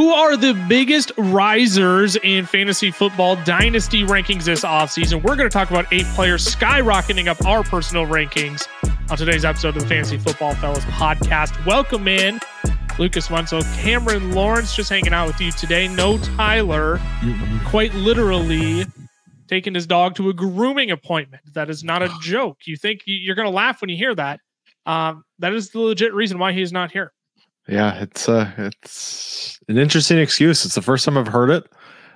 Who are the biggest risers in fantasy football dynasty rankings this offseason? We're going to talk about 8 players skyrocketing up our personal rankings on today's episode of the Fantasy Football Fellas podcast. Welcome in, Lucas Munso, Cameron Lawrence, just hanging out with you today. No Tyler, quite literally taking his dog to a grooming appointment. That is not a joke. You think you're going to laugh when you hear that. That is the legit reason why he is not here. Yeah, it's an interesting excuse. It's the first time I've heard it.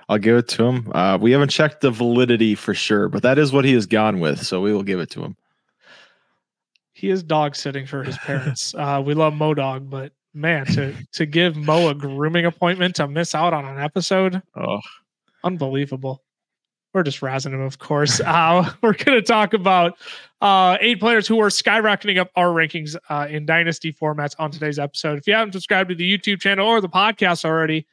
I'll give it to him. We haven't checked the validity for sure, but that is what he has gone with, so we will give it to him. He is dog sitting for his parents. We love Mo Dog, but man, to give Mo a grooming appointment to miss out on an episode, unbelievable. We're just razzing him, of course. We're going to talk about 8 players who are skyrocketing up our rankings in dynasty formats on today's episode. If you haven't subscribed to the YouTube channel or the podcast already,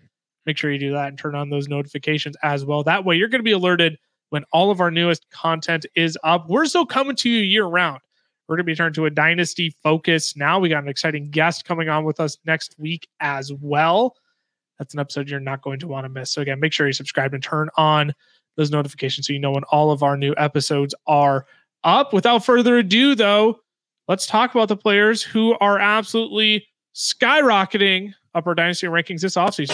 make sure you do that and turn on those notifications as well. That way you're going to be alerted when all of our newest content is up. We're still coming to you year round. We're going to be turned to a dynasty focus now. We got an exciting guest coming on with us next week as well. That's an episode you're not going to want to miss. So again, make sure you subscribe and turn on those notifications so you know when all of our new episodes are up. Without further ado, though, let's talk about the players who are absolutely skyrocketing up our dynasty rankings this offseason.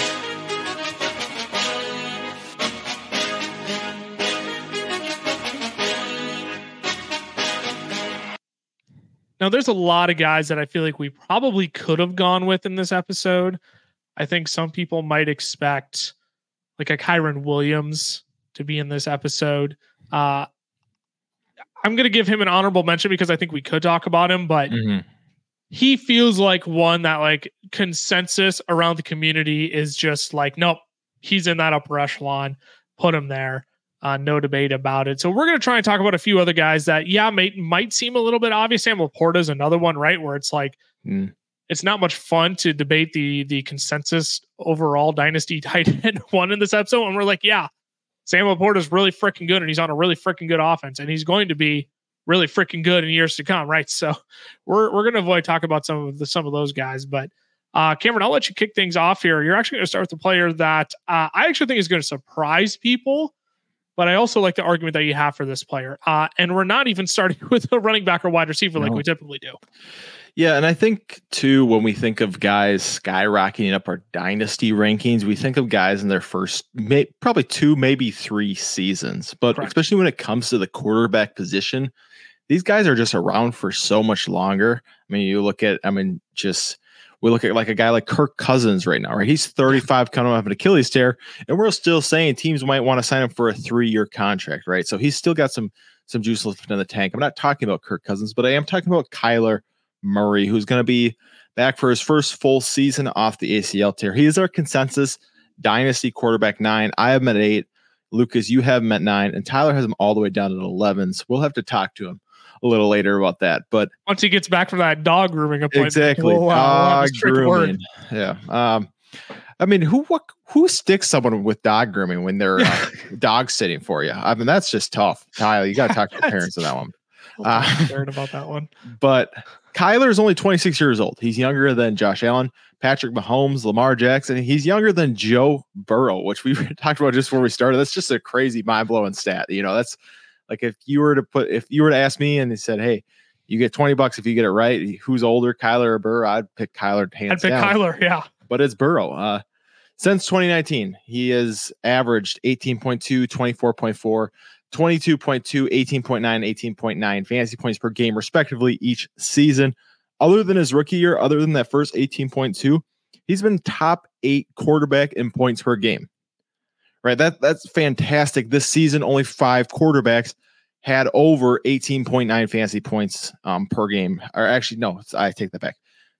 Now, there's a lot of guys that I feel like we probably could have gone with in this episode. I think some people might expect like a Kyron Williams to be in this episode. I'm going to give him an honorable mention because I think we could talk about him, but he feels like one that like consensus around the community is just like, nope, he's in that upper echelon. Put him there. No debate about it. So we're going to try and talk about a few other guys that, might seem a little bit obvious. Sam LaPorta is another one, right? Where it's like, it's not much fun to debate the consensus overall dynasty tight end one in this episode. And we're like, yeah, Sam LaPorta is really freaking good, and he's on a really freaking good offense, and he's going to be really freaking good in years to come, right? So we're going to avoid talking about some of those guys. But Cameron, I'll let you kick things off here. You're actually going to start with a player that I actually think is going to surprise people, but I also like the argument that you have for this player. And we're not even starting with a running back or wide receiver like we typically do. Yeah, and I think, too, when we think of guys skyrocketing up our dynasty rankings, we think of guys in their first probably 2, maybe 3 seasons. But especially when it comes to the quarterback position, these guys are just around for so much longer. I mean, we look at like a guy like Kirk Cousins right now, right? He's 35, coming off an Achilles tear, and we're still saying teams might want to sign him for a 3-year contract, right? So he's still got some juice left in the tank. I'm not talking about Kirk Cousins, but I am talking about Kyler Murray, who's going to be back for his first full season off the ACL tear. He is our consensus dynasty quarterback 9. I have him at 8. Lucas, you have him at 9, and Tyler has him all the way down at 11. So we'll have to talk to him a little later about that. But once he gets back from that dog grooming appointment, exactly. Dog grooming. Yeah. I mean, who sticks someone with dog grooming when they're dog sitting for you? I mean, that's just tough. Tyler, you got to talk to the parents on that one. I'm concerned about that one. But Kyler is only 26 years old. He's younger than Josh Allen, Patrick Mahomes, Lamar Jackson. He's younger than Joe Burrow, which we talked about just before we started. That's just a crazy, mind-blowing stat. You know, that's like if you were to ask me and they said, hey, you get $20 if you get it right, who's older, Kyler or Burrow? I'd pick Kyler hands down. I'd pick Kyler, yeah. But it's Burrow. Since 2019, he has averaged 18.2, 24.4, 22.2, 18.9, 18.9 fantasy points per game, respectively, each season. Other than his rookie year, other than that first 18.2, he's been top 8 quarterback in points per game. Right, that's fantastic. This season, only 5 quarterbacks had over 18.9 fantasy points per game. Or actually, no, I take that back.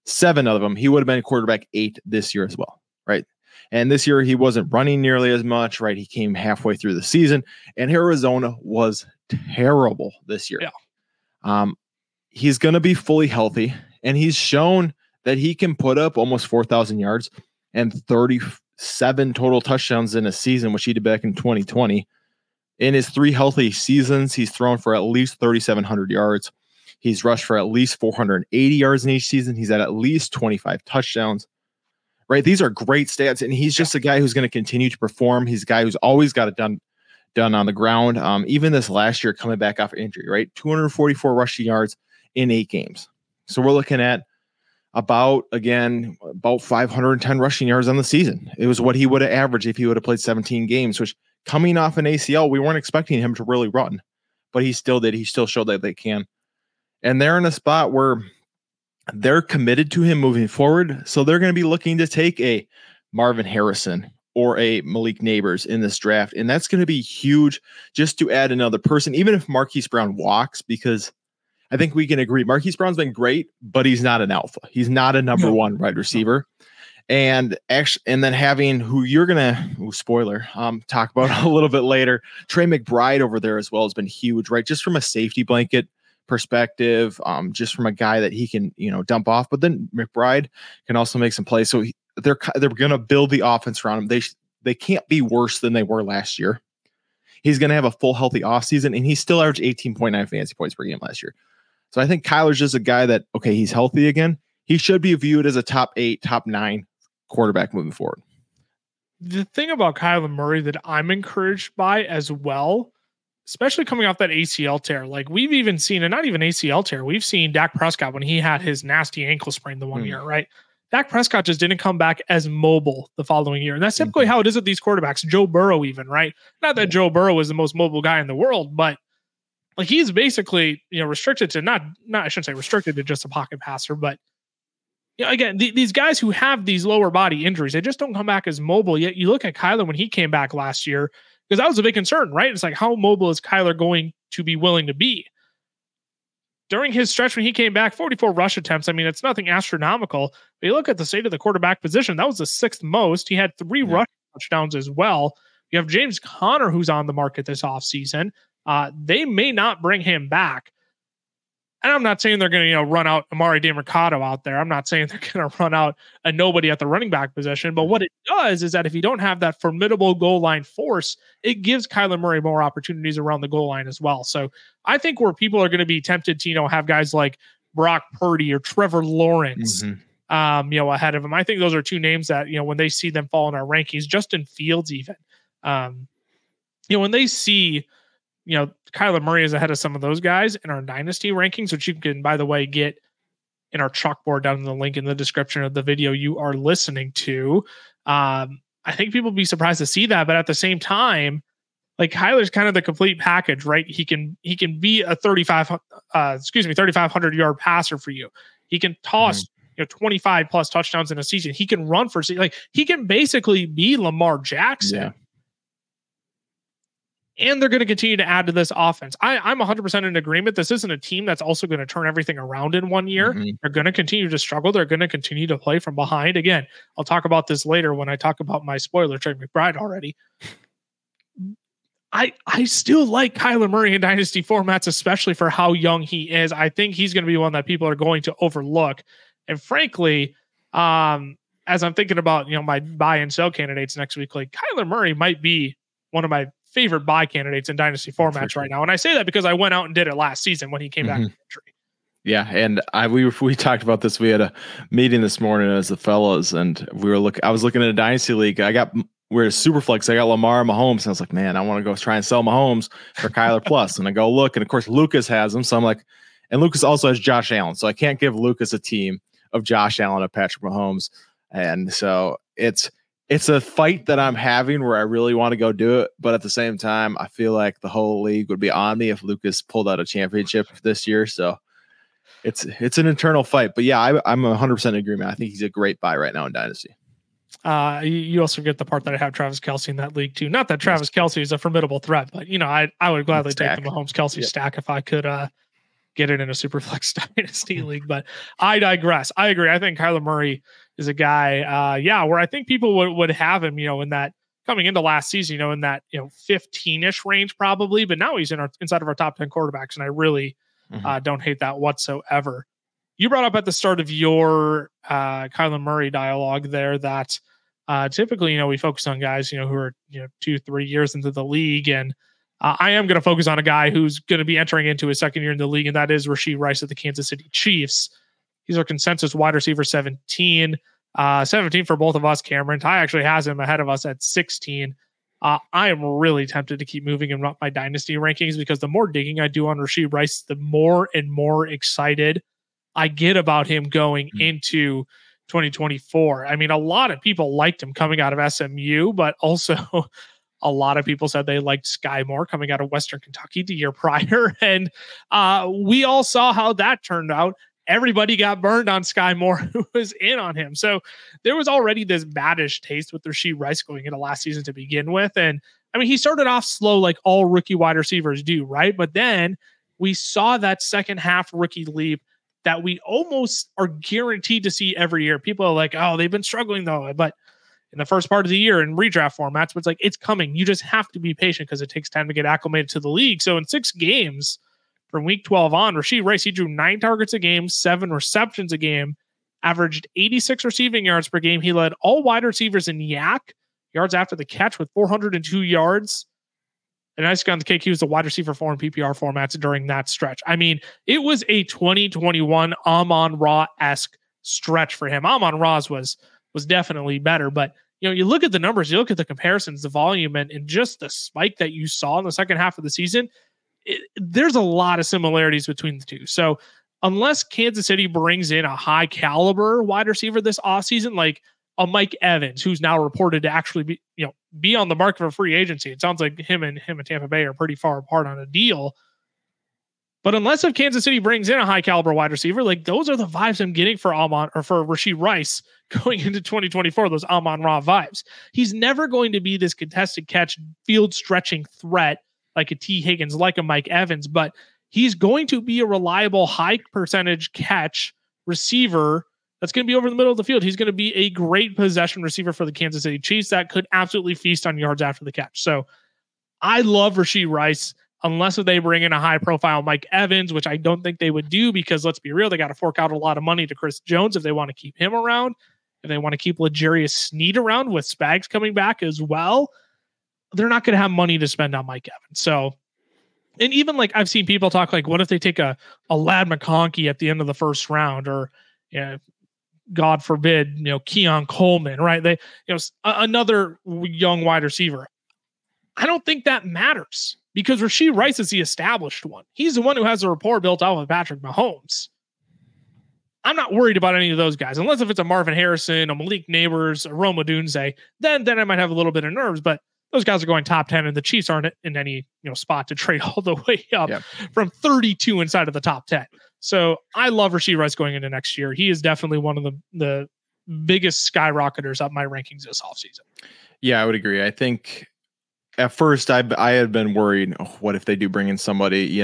7 of them. He would have been quarterback 8 this year as well, right? And this year, he wasn't running nearly as much, right? He came halfway through the season, and Arizona was terrible this year. Yeah. He's going to be fully healthy, and he's shown that he can put up almost 4,000 yards and 37 total touchdowns in a season, which he did back in 2020. In his 3 healthy seasons, he's thrown for at least 3,700 yards. He's rushed for at least 480 yards in each season. He's at least 25 touchdowns. right? These are great stats, and he's just a guy who's going to continue to perform. He's a guy who's always got it done on the ground. Even this last year, coming back off injury, right? 244 rushing yards in 8 games. So we're looking at about 510 rushing yards on the season. It was what he would have averaged if he would have played 17 games, which coming off an ACL, we weren't expecting him to really run, but he still did. He still showed that they can. And they're in a spot where they're committed to him moving forward. So they're going to be looking to take a Marvin Harrison or a Malik Nabers in this draft. And that's going to be huge just to add another person, even if Marquise Brown walks, because I think we can agree Marquise Brown's been great, but he's not an alpha. He's not a number one wide receiver. And actually, and then having who you're going to, talk about a little bit later, Trey McBride over there as well has been huge, right? Just from a safety blanket perspective, just from a guy that he can, you know, dump off, but then McBride can also make some plays. So they're going to build the offense around him. They can't be worse than they were last year. He's going to have a full healthy offseason, and he still averaged 18.9 fantasy points per game last year. So I think Kyler's just a guy that, okay, he's healthy again. He should be viewed as a top 8, top 9 quarterback moving forward. The thing about Kyler Murray that I'm encouraged by as well, especially coming off that ACL tear, like we've even seen, and not even ACL tear, we've seen Dak Prescott when he had his nasty ankle sprain the one year, right? Dak Prescott just didn't come back as mobile the following year. And that's typically how it is with these quarterbacks. Joe Burrow even, right? Not that Joe Burrow is the most mobile guy in the world, but like he's basically, you know, restricted to not I shouldn't say restricted to just a pocket passer, but you know, again, these guys who have these lower body injuries, they just don't come back as mobile. Yet you look at Kyler when he came back last year, because that was a big concern, right? It's like, how mobile is Kyler going to be willing to be? During his stretch when he came back, 44 rush attempts. I mean, it's nothing astronomical. But you look at the state of the quarterback position, that was the 6th most. He had 3 rush touchdowns as well. You have James Conner, who's on the market this offseason. They may not bring him back. And I'm not saying they're going to, you know, run out Amari DiMercato out there. I'm not saying they're going to run out a nobody at the running back position. But what it does is that if you don't have that formidable goal line force, it gives Kyler Murray more opportunities around the goal line as well. So I think where people are going to be tempted to, you know, have guys like Brock Purdy or Trevor Lawrence, you know, ahead of him. I think those are 2 names that, you know, when they see them fall in our rankings, Justin Fields even, you know, when they see, you know, Kyler Murray is ahead of some of those guys in our dynasty rankings, which you can, by the way, get in our chalkboard down in the link in the description of the video you are listening to. I think people will be surprised to see that, but at the same time, like Kyler's kind of the complete package, right? He can be a 3,500 yard passer for you. He can toss, you know, 25 plus touchdowns in a season. He can run for, like, he can basically be Lamar Jackson. Yeah. And they're going to continue to add to this offense. I'm 100% in agreement. This isn't a team that's also going to turn everything around in one year. They're going to continue to struggle. They're going to continue to play from behind. Again, I'll talk about this later when I talk about my spoiler, Trey McBride already. I still like Kyler Murray in dynasty formats, especially for how young he is. I think he's going to be one that people are going to overlook. And frankly, as I'm thinking about, you know, my buy and sell candidates next week, like Kyler Murray might be one of my favorite buy candidates in dynasty formats right now. And I say that because I went out and did it last season when he came back from injury. Yeah. And we talked about this. We had a meeting this morning as the fellas, and I was looking at a dynasty league. We're a super flex. I got Lamar Mahomes. And I was like, man, I want to go try and sell Mahomes for Kyler Plus. And I go look, and of course Lucas has him. So I'm like, and Lucas also has Josh Allen. So I can't give Lucas a team of Josh Allen and Patrick Mahomes. And so it's a fight that I'm having where I really want to go do it. But at the same time, I feel like the whole league would be on me if Lucas pulled out a championship this year. So it's an internal fight, but yeah, I'm 100% in agreement. I think he's a great buy right now in dynasty. You also get the part that I have Travis Kelce in that league too. Not that Travis Kelce is a formidable threat, but you know, I would gladly take the Mahomes Kelce stack if I could, get it in a super flex dynasty league, but I digress. I agree. I think Kyler Murray is a guy, where I think people would have him, you know, in that coming into last season, you know, in that, you know, 15-ish range probably, but now he's inside of our top 10 quarterbacks, and I really don't hate that whatsoever. You brought up at the start of your Kyler Murray dialogue there that typically, you know, we focus on guys, you know, who are, you know, 2-3 years into the league, and I am going to focus on a guy who's going to be entering into his second year in the league, and that is Rashee Rice of the Kansas City Chiefs. He's our consensus wide receiver 17. 17 for both of us, Cameron. Ty actually has him ahead of us at 16. I am really tempted to keep moving him up my dynasty rankings because the more digging I do on Rashee Rice, the more and more excited I get about him going into 2024. I mean, a lot of people liked him coming out of SMU, but also a lot of people said they liked Sky Moore coming out of Western Kentucky the year prior. And we all saw how that turned out. Everybody got burned on Sky Moore, who was in on him. So there was already this baddish taste with Rashee Rice going into last season to begin with. And I mean, he started off slow, like all rookie wide receivers do, right? But then we saw that second half rookie leap that we almost are guaranteed to see every year. People are like, oh, they've been struggling though. But in the first part of the year in redraft formats, it's like, it's coming. You just have to be patient because it takes time to get acclimated to the league. So in 6 games, from week 12 on, Rashee Rice, he drew 9 targets a game, 7 receptions a game, averaged 86 receiving yards per game. He led all wide receivers in yak, yards after the catch, with 402 yards. And Ice Guns KQ was the wide receiver 4 in PPR formats during that stretch. I mean, it was a 2021 Amon-Ra-esque stretch for him. Amon-Ra's was definitely better, but you know, you look at the numbers, you look at the comparisons, the volume, and just the spike that you saw in the second half of the season. There's a lot of similarities between the two. So unless Kansas City brings in a high caliber wide receiver this offseason, like a Mike Evans, who's now reported to actually be on the market for free agency. It sounds like him and Tampa Bay are pretty far apart on a deal. But unless if Kansas City brings in a high caliber wide receiver, like those are the vibes I'm getting for Rashee Rice going into 2024, those Amon-Ra vibes. He's never going to be this contested catch field stretching threat like a T. Higgins, like a Mike Evans, but he's going to be a reliable high percentage catch receiver that's going to be over the middle of the field. He's going to be a great possession receiver for the Kansas City Chiefs that could absolutely feast on yards after the catch. So I love Rashee Rice, unless they bring in a high profile Mike Evans, which I don't think they would do because let's be real, they got to fork out a lot of money to Chris Jones if they want to keep him around, if they want to keep L'Jarius Sneed around with Spags coming back as well. They're not going to have money to spend on Mike Evans. So, and even like I've seen people talk like, what if they take a Ladd McConkey at the end of the first round, or God forbid, Keon Coleman, right? They, another young wide receiver. I don't think that matters because Rashee Rice is the established one. He's the one who has a rapport built out with Patrick Mahomes. I'm not worried about any of those guys, unless if it's a Marvin Harrison, a Malik Nabers, a Rome Odunze, then I might have a little bit of nerves, but those guys are going top 10 and the Chiefs aren't in any spot to trade all the way up from 32 inside of the top 10. So I love Rashee Rice going into next year. He is definitely one of the biggest skyrocketers up my rankings this offseason. Yeah, I would agree. I think at first I had been worried, what if they do bring in somebody,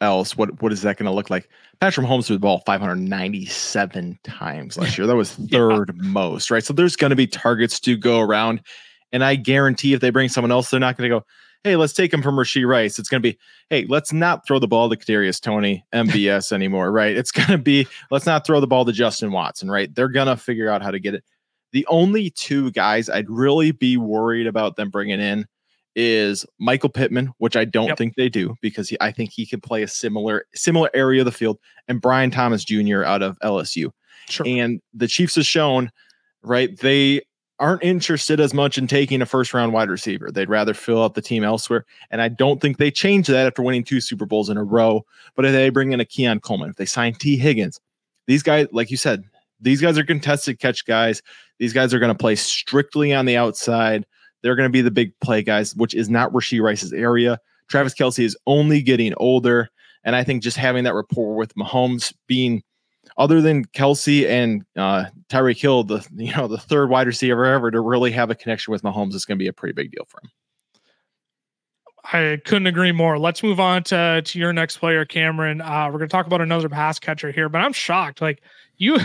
else? What is that going to look like? Patrick Mahomes threw the ball 597 times last year. That was third most, right? So there's going to be targets to go around. And I guarantee if they bring someone else, they're not going to go, hey, let's take him from Rashee Rice. It's going to be, hey, let's not throw the ball to Kadarius Toney, MVS anymore, right? It's going to be, let's not throw the ball to Justin Watson, right? They're going to figure out how to get it. The only two guys I'd really be worried about them bringing in is Michael Pittman, which I don't think they do because I think he can play a similar area of the field, and Brian Thomas Jr. out of LSU. Sure. And the Chiefs have shown, right, they aren't interested as much in taking a first round wide receiver. They'd rather fill out the team elsewhere. And I don't think they change that after winning 2 Super Bowls in a row. But if they bring in a Keon Coleman, if they sign T. Higgins, these guys, like you said, these guys are contested catch guys. These guys are going to play strictly on the outside. They're going to be the big play guys, which is not Rashee Rice's area. Travis Kelce is only getting older. And I think just having that rapport with Mahomes being, other than Kelce and Tyreek Hill, the third wide receiver ever to really have a connection with Mahomes is going to be a pretty big deal for him. I couldn't agree more. Let's move on to your next player, Cameron. We're going to talk about another pass catcher here, but I'm shocked. Like you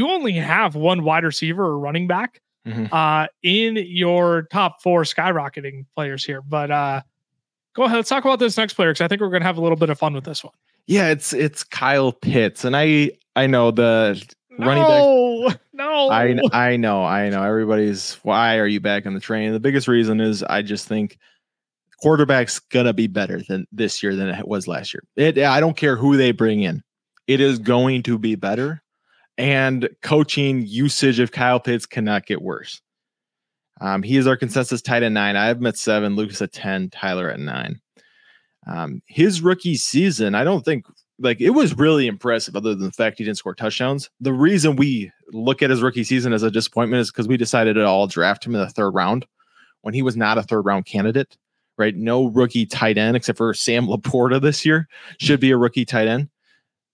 only have one wide receiver or running back in your top 4 skyrocketing players here. But go ahead, let's talk about this next player because I think we're going to have a little bit of fun with this one. Yeah, it's Kyle Pitts, and I know the running back. No, I know. Everybody's, why are you back on the train? The biggest reason is I just think quarterback's gonna be better than this year than it was last year. I don't care who they bring in, it is going to be better, and coaching usage of Kyle Pitts cannot get worse. He is our consensus tight end 9. I have him at 7, Lucas at 10, Tyler at 9. His rookie season, I don't think, like, it was really impressive other than the fact he didn't score touchdowns. The reason we look at his rookie season as a disappointment is because we decided to all draft him in the third round when he was not a third round candidate, right? No rookie tight end except for Sam LaPorta this year should be a rookie tight end.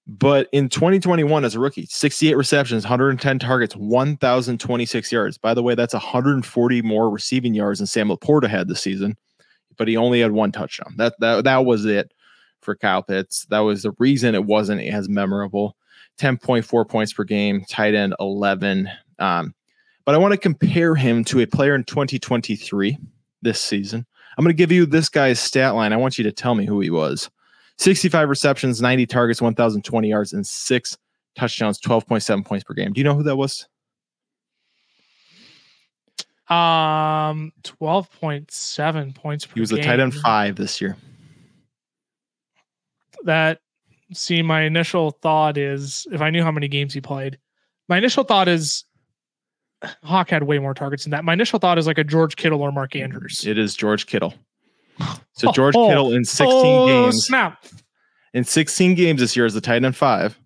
But in 2021 as a rookie, 68 receptions, 110 targets, 1,026 yards. By the way, that's 140 more receiving yards than Sam LaPorta had this season, but he only had one touchdown. That was it for Kyle Pitts. That was the reason it wasn't as memorable. 10.4 points per game, tight end 11. But I want to compare him to a player in 2023 this season. I'm going to give you this guy's stat line. I want you to tell me who he was. 65 receptions, 90 targets, 1,020 yards, and 6 touchdowns, 12.7 points per game. Do you know who that was? 12.7 points per game. He was a tight end 5 this year. My initial thought is, if I knew how many games he played, my initial thought is Hawk had way more targets than that. My initial thought is like a George Kittle or Mark Andrews. It is George Kittle. So George Kittle in 16 games. Snap. In 16 games this year as the tight end 5,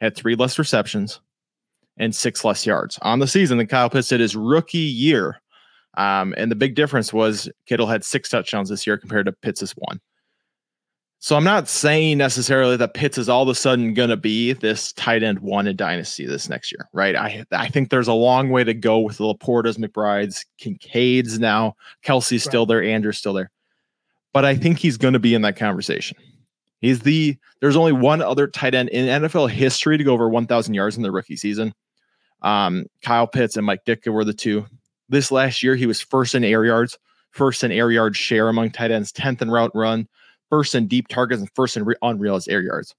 had 3 less receptions and 6 less yards on the season than Kyle Pitts did his rookie year. And the big difference was Kittle had 6 touchdowns this year compared to Pitts' 1. So I'm not saying necessarily that Pitts is all of a sudden going to be this tight end 1 in Dynasty this next year, right? I think there's a long way to go with the LaPortas, McBrides, Kincaids now. Kelsey's still there. Andrew's still there. But I think he's going to be in that conversation. There's only one other tight end in NFL history to go over 1,000 yards in the rookie season. Kyle Pitts and Mike Ditka were the two. This last year, he was first in air yards, first in air yard share among tight ends, 10th in route run, first in deep targets, and first in unrealized air yards,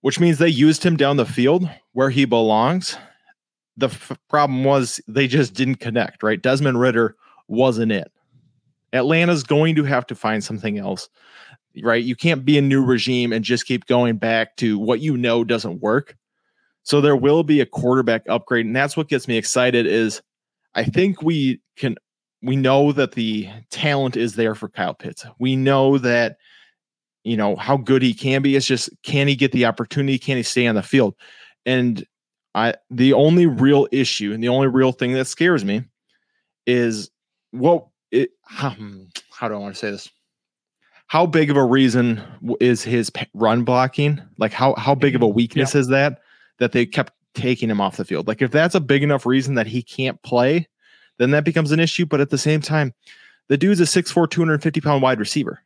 which means they used him down the field where he belongs. The problem was they just didn't connect, right? Desmond Ridder wasn't it. Atlanta's going to have to find something else, right? You can't be a new regime and just keep going back to what you know doesn't work. So there will be a quarterback upgrade, and that's what gets me excited is I think we know that the talent is there for Kyle Pitts. We know that, you know, how good he can be. It's just, can he get the opportunity? Can he stay on the field? And the only real issue and the only real thing that scares me is how do I want to say this? How big of a reason is his run blocking? Like how big of a weakness is that they kept taking him off the field? Like if that's a big enough reason that he can't play, then that becomes an issue. But at the same time, the dude's a 6'4", 250-pound wide receiver.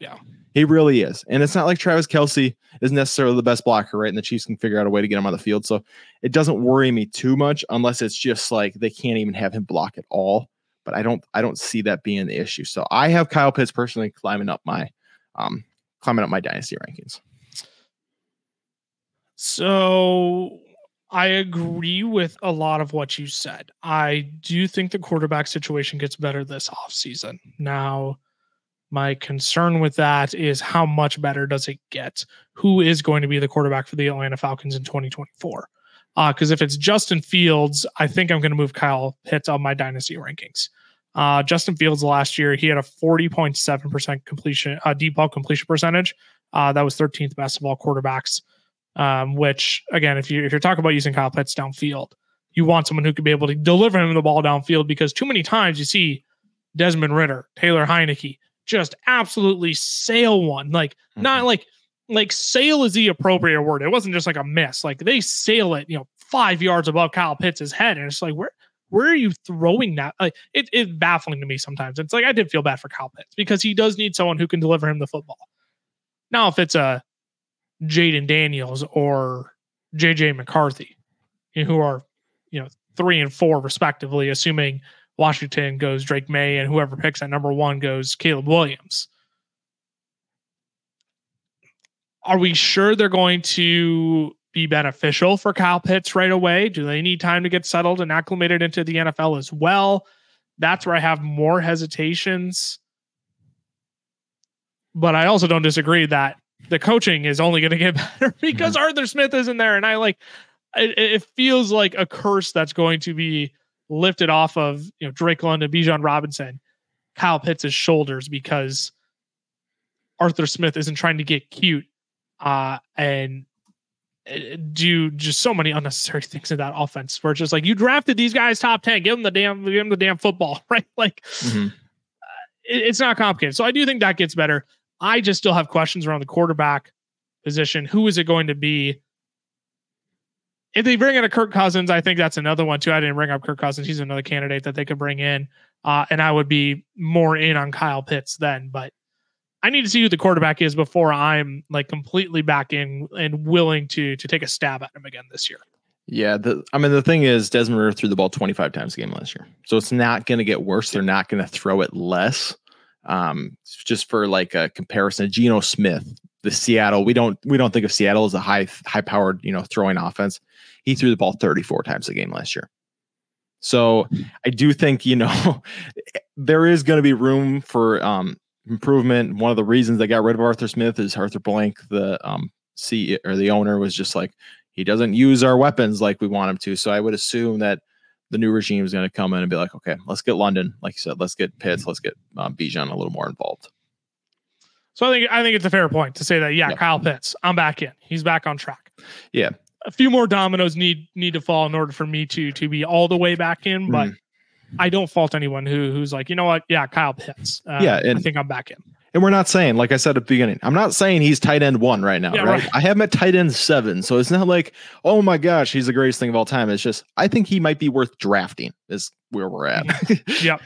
Yeah, he really is. And it's not like Travis Kelce is necessarily the best blocker, right? And the Chiefs can figure out a way to get him on the field. So it doesn't worry me too much unless it's just like they can't even have him block at all. But I don't see that being the issue. So I have Kyle Pitts personally climbing up my dynasty rankings. So I agree with a lot of what you said. I do think the quarterback situation gets better this offseason. Now, my concern with that is how much better does it get? Who is going to be the quarterback for the Atlanta Falcons in 2024? Because if it's Justin Fields, I think I'm going to move Kyle Pitts on my dynasty rankings. Justin Fields last year, he had a 40.7% completion, deep ball completion percentage. That was 13th best of all quarterbacks. Which again, if you're talking about using Kyle Pitts downfield, you want someone who could be able to deliver him the ball downfield, because too many times you see Desmond Ridder, Taylor Heineke just absolutely sail one. Like sail is the appropriate word. It wasn't just like a miss. Like they sail it, 5 yards above Kyle Pitts' head. And it's like, where are you throwing that? Like it's baffling to me sometimes. It's like, I did feel bad for Kyle Pitts because he does need someone who can deliver him the football. Now, if it's a Jaden Daniels or JJ McCarthy, who are, 3 and 4 respectively, assuming Washington goes Drake May and whoever picks at number 1 goes Caleb Williams. Are we sure they're going to be beneficial for Kyle Pitts right away? Do they need time to get settled and acclimated into the NFL as well? That's where I have more hesitations. But I also don't disagree that the coaching is only going to get better because Arthur Smith isn't there. And I it feels like a curse that's going to be lifted off of, you know, Drake London, Bijan Robinson, Kyle Pitts' shoulders, because Arthur Smith isn't trying to get cute and do just so many unnecessary things in that offense where it's just like, you drafted these guys top 10, give them the damn football, right? Like, it's not complicated. So I do think that gets better. I just still have questions around the quarterback position. Who is it going to be? If they bring in a Kirk Cousins, I think that's another one too. I didn't bring up Kirk Cousins. He's another candidate that they could bring in. And I would be more in on Kyle Pitts then, but I need to see who the quarterback is before I'm like completely back in and willing to take a stab at him again this year. Yeah. The thing is, Desmond Ridder threw the ball 25 times a game last year. So it's not going to get worse. They're not going to throw it less. Just for like a comparison, Geno Smith, the Seattle, we don't think of Seattle as a high powered, throwing offense. He threw the ball 34 times a game last year. So I do think, there is going to be room for, improvement. One of the reasons they got rid of Arthur Smith is Arthur Blank, the CEO or the owner, was just like, he doesn't use our weapons like we want him to. So I would assume that the new regime is going to come in and be like, okay, let's get London, like you said, let's get Pitts, let's get Bijan a little more involved. So I think it's a fair point to say that, yeah, Kyle Pitts, I'm back in. He's back on track. Yeah, a few more dominoes need to fall in order for me to be all the way back in, but. I don't fault anyone who's like, you know what? Yeah, Kyle Pitts. And I think I'm back in. And we're not saying, like I said at the beginning, I'm not saying he's tight end 1 right now. Yeah, right? I have him at tight end 7. So it's not like, oh my gosh, he's the greatest thing of all time. It's just, I think he might be worth drafting is where we're at. Yep.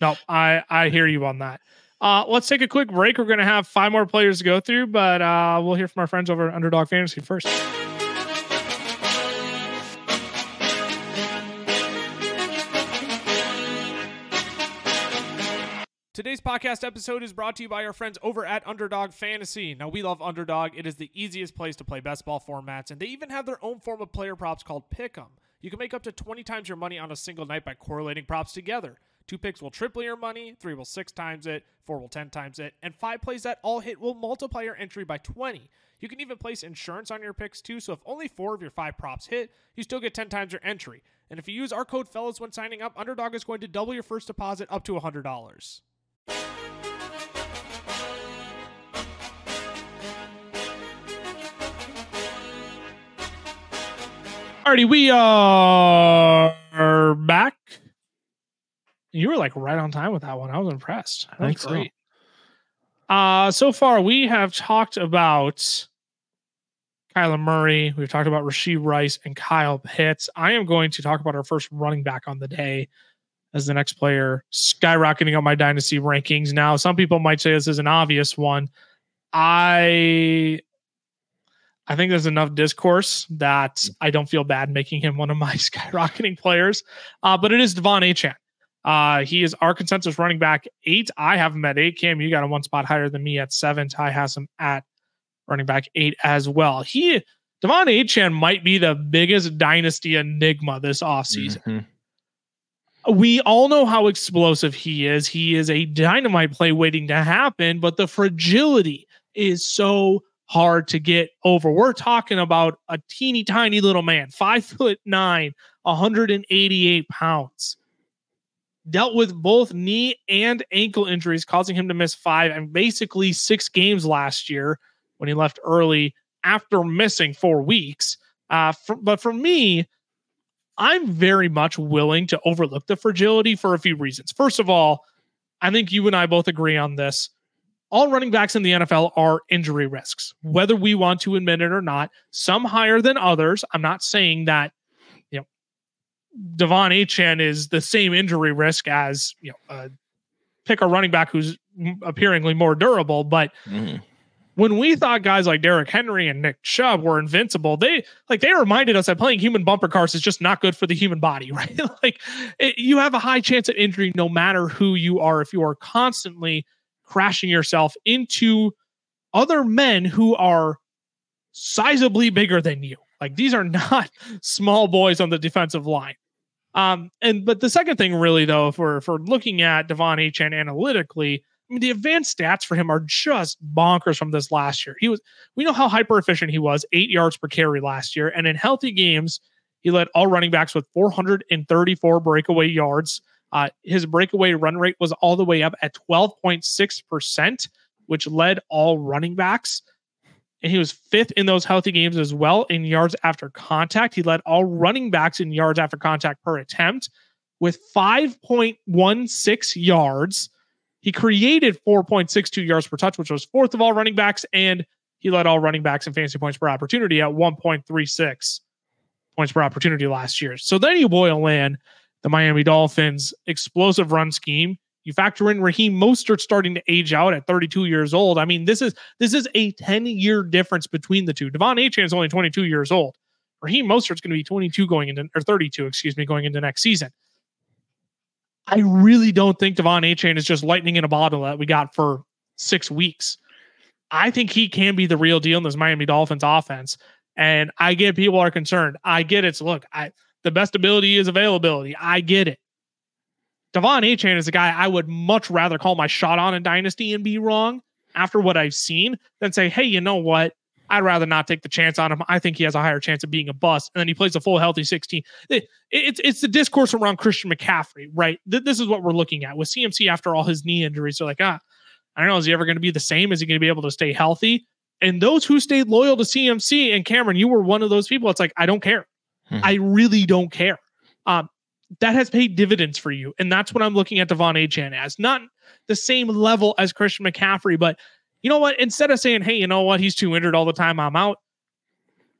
No, I hear you on that. Let's take a quick break. We're going to have 5 more players to go through, but we'll hear from our friends over at Underdog Fantasy first. Today's podcast episode is brought to you by our friends over at Underdog Fantasy. Now, we love Underdog. It is the easiest place to play best ball formats, and they even have their own form of player props called Pick'em. You can make up to 20 times your money on a single night by correlating props together. 2 picks will triple your money, 3 will 6 times it, 4 will 10 times it, and 5 plays that all hit will multiply your entry by 20. You can even place insurance on your picks too, so if only 4 of your 5 props hit, you still get 10 times your entry. And if you use our code FELLAS when signing up, Underdog is going to double your first deposit up to $100. Alrighty, we are back. You were like right on time with that one. I was impressed. That's great. So. So far, we have talked about Kyler Murray. We've talked about Rashee Rice and Kyle Pitts. I am going to talk about our first running back on the day as the next player, skyrocketing up my dynasty rankings. Now, some people might say this is an obvious one. I think there's enough discourse that I don't feel bad making him one of my skyrocketing players. But it is Devon Achane. He is our consensus running back 8. I have him at 8. Cam, you got him one spot higher than me at 7. Ty has him at running back 8 as well. Devon Achane might be the biggest dynasty enigma this offseason. We all know how explosive he is. He is a dynamite play waiting to happen, but the fragility is so hard to get over. We're talking about a teeny tiny little man, 5'9", 188 pounds. Dealt with both knee and ankle injuries, causing him to miss 5 and basically 6 games last year when he left early after missing 4 weeks. But for me, I'm very much willing to overlook the fragility for a few reasons. First of all, I think you and I both agree on this. All running backs in the NFL are injury risks, whether we want to admit it or not, some higher than others. I'm not saying that, Devon Achane is the same injury risk as, pick a running back who's appearingly more durable. But when we thought guys like Derrick Henry and Nick Chubb were invincible, they reminded us that playing human bumper cars is just not good for the human body, right? You have a high chance of injury no matter who you are, if you are constantly crashing yourself into other men who are sizably bigger than you. Like, these are not small boys on the defensive line. But the second thing really, though, if we're looking at Devon Achane analytically, I mean, the advanced stats for him are just bonkers from this last year. We know how hyper efficient he was, 8 yards per carry last year. And in healthy games, he led all running backs with 434 breakaway yards. His breakaway run rate was all the way up at 12.6%, which led all running backs. And he was fifth in those healthy games as well in yards after contact. He led all running backs in yards after contact per attempt with 5.16 yards. He created 4.62 yards per touch, which was fourth of all running backs. And he led all running backs in fantasy points per opportunity at 1.36 points per opportunity last year. So then you boil in the Miami Dolphins' explosive run scheme. You factor in Raheem Mostert starting to age out at 32 years old. I mean, this is a 10-year difference between the two. Devon Achane is only 22 years old. Raheem Mostert's going to be 32 going into next season. I really don't think Devon Achane is just lightning in a bottle that we got for 6 weeks. I think he can be the real deal in this Miami Dolphins offense. And I get people are concerned. I get it. So look, the best ability is availability. I get it. Devon Achane is a guy I would much rather call my shot on in Dynasty and be wrong after what I've seen than say, hey, you know what? I'd rather not take the chance on him. I think he has a higher chance of being a bust. And then he plays a full healthy 16. It's the discourse around Christian McCaffrey, right? This is what we're looking at with CMC after all his knee injuries. They're like, I don't know. Is he ever going to be the same? Is he going to be able to stay healthy? And those who stayed loyal to CMC, and Cameron, you were one of those people. It's like, I don't care. I really don't care. That has paid dividends for you. And that's what I'm looking at Devon Achane as. Not the same level as Christian McCaffrey, but you know what? Instead of saying, hey, you know what? He's too injured all the time. I'm out.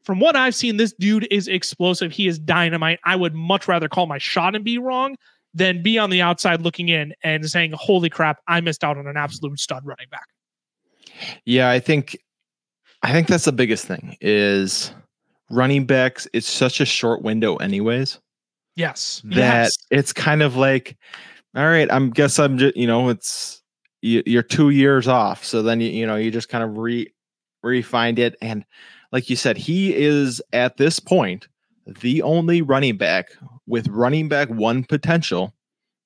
From what I've seen, this dude is explosive. He is dynamite. I would much rather call my shot and be wrong than be on the outside looking in and saying, holy crap, I missed out on an absolute stud running back. Yeah, I think that's the biggest thing is running backs. It's such a short window anyways. Yes. It's kind of like, all right, I'm just, you're 2 years off. So then, you just kind of refined it. And like you said, he is at this point, the only running back with running back one potential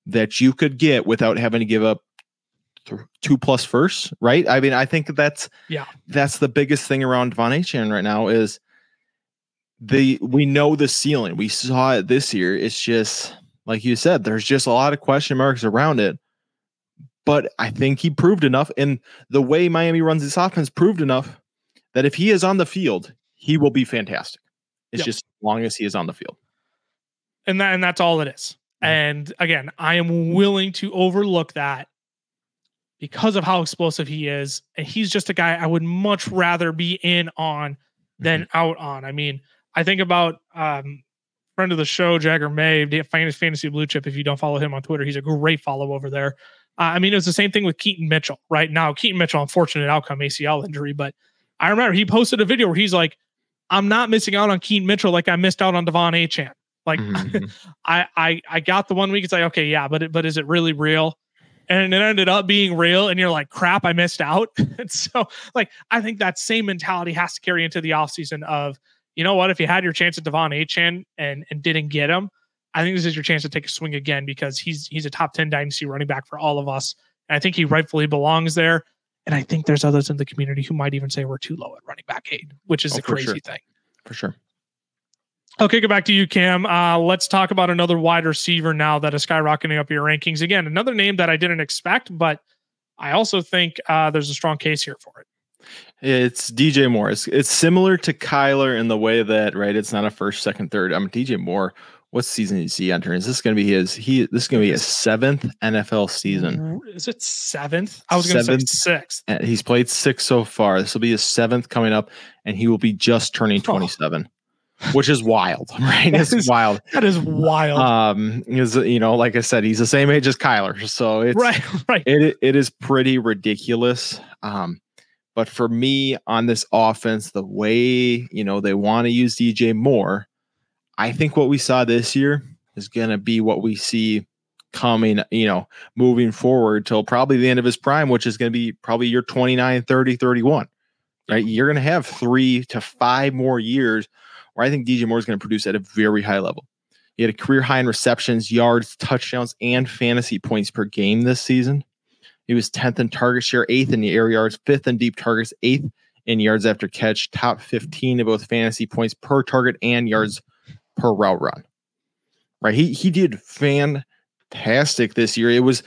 that you could get without having to give up 2+ firsts, right? I mean, I think that's the biggest thing around Devon Achane right now is we know the ceiling. We saw it this year. It's just like you said, there's just a lot of question marks around it. But I think he proved enough, and the way Miami runs this offense proved enough that if he is on the field, he will be fantastic. It's just as long as he is on the field. And that's all it is. Mm-hmm. And again, I am willing to overlook that because of how explosive he is. And he's just a guy I would much rather be in on than out on. I mean, I think about friend of the show, Jagger May, Fantasy Blue Chip. If you don't follow him on Twitter, he's a great follow over there. I mean, it was the same thing with Keaton Mitchell, right? Now, Keaton Mitchell, unfortunate outcome, ACL injury. But I remember he posted a video where he's like, I'm not missing out on Keaton Mitchell like I missed out on Devon Achane. Like, I got the 1 week. It's like, okay, yeah, but is it really real? And it ended up being real. And you're like, crap, I missed out. And so, like, I think that same mentality has to carry into the offseason of, you know what, if you had your chance at Devon Achane and didn't get him, I think this is your chance to take a swing again because he's a top 10 dynasty running back for all of us. And I think he rightfully belongs there. And I think there's others in the community who might even say we're too low at running back 8, which is a crazy thing. For sure. Okay, go back to you, Cam. Let's talk about another wide receiver now that is skyrocketing up your rankings. Again, another name that I didn't expect, but I also think there's a strong case here for it. It's DJ Moore. It's similar to Kyler in the way that, right, it's not a first, second, third. I mean, DJ Moore, what season is he entering? Is this going to be his seventh NFL season? Is it seventh? I was going to say sixth. He's played 6 so far. This will be his seventh coming up, and he will be just turning 27, which is wild, right? It's wild. That is wild. Like I said, he's the same age as Kyler, so it's right. It is pretty ridiculous. But for me on this offense, the way they want to use DJ Moore. I think what we saw this year is going to be what we see coming, moving forward till probably the end of his prime, which is going to be probably year 29, 30, 31, right? You're going to have 3 to 5 more years where I think DJ Moore is going to produce at a very high level. He had a career high in receptions, yards, touchdowns, and fantasy points per game this season. He was 10th in target share, 8th in the air yards, 5th in deep targets, 8th in yards after catch, top 15 in both fantasy points per target and yards per route run. Right. He did fantastic this year. It was,